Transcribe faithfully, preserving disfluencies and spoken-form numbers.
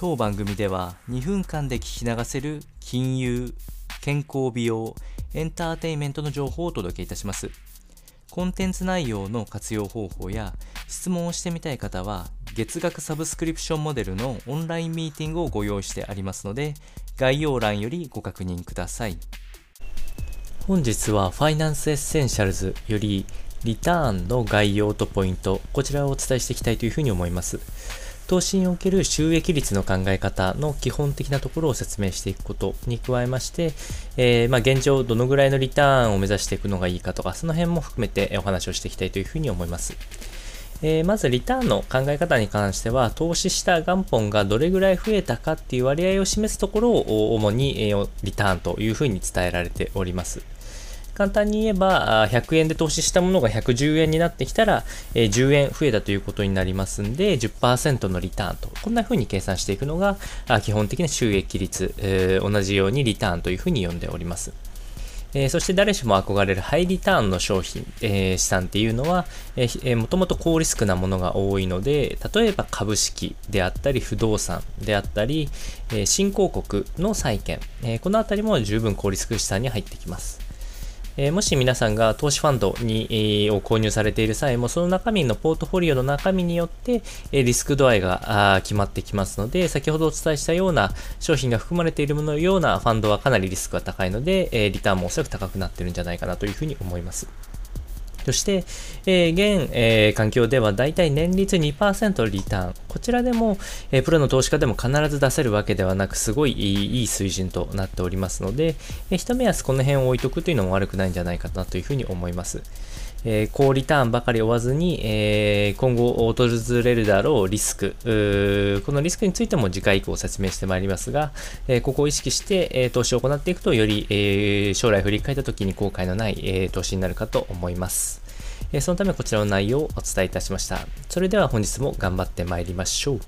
当番組ではにふんかんで聞き流せる金融、健康美容、エンターテインメントの情報をお届けいたします。コンテンツ内容の活用方法や質問をしてみたい方は月額サブスクリプションモデルのオンラインミーティングをご用意してありますので概要欄よりご確認ください。本日はファイナンスエッセンシャルズよりリターンの概要とポイント、こちらをお伝えしていきたいというふうに思います。投資における収益率の考え方の基本的なところを説明していくことに加えまして、えー、まあ現状どのぐらいのリターンを目指していくのがいいかとか、その辺も含めてお話をしていきたいというふうに思います。えー、まずリターンの考え方に関しては、投資した元本がどれぐらい増えたかっていう割合を示すところを主にリターンというふうに伝えられております。簡単に言えば、ひゃくえんで投資したものがひゃくじゅうえんになってきたら、じゅうえん増えたということになりますんで、じゅっパーセント のリターンと、こんな風に計算していくのが、基本的な収益率、えー、同じようにリターンという風に呼んでおります。えー、そして誰しも憧れるハイリターンの商品、えー、資産っていうのは、えー、もともと高リスクなものが多いので、例えば株式であったり不動産であったり、えー、新興国の債券、えー、このあたりも十分高リスク資産に入ってきます。えー、もし皆さんが投資ファンドに、えー、を購入されている際も、その中身のポートフォリオの中身によって、えー、リスク度合いが決まってきますので、先ほどお伝えしたような商品が含まれているものようなファンドはかなりリスクが高いので、えー、リターンもおそらく高くなっているんじゃないかなというふうに思います。そして、えー、現、えー、環境ではだいたい年率 にパーセント リターン、こちらでも、えー、プロの投資家でも必ず出せるわけではなく、すごいいい、いい水準となっておりますので、えー、一目安この辺を置いとくというのも悪くないんじゃないかなというふうに思います。えー、高リターンばかり追わずに、えー、今後訪れるだろうリスク、このリスクについても次回以降説明してまいりますが、えー、ここを意識して、えー、投資を行っていくとより、えー、将来振り返った時に後悔のない、えー、投資になるかと思います。えー、そのためこちらの内容をお伝えいたしました。それでは本日も頑張ってまいりましょう。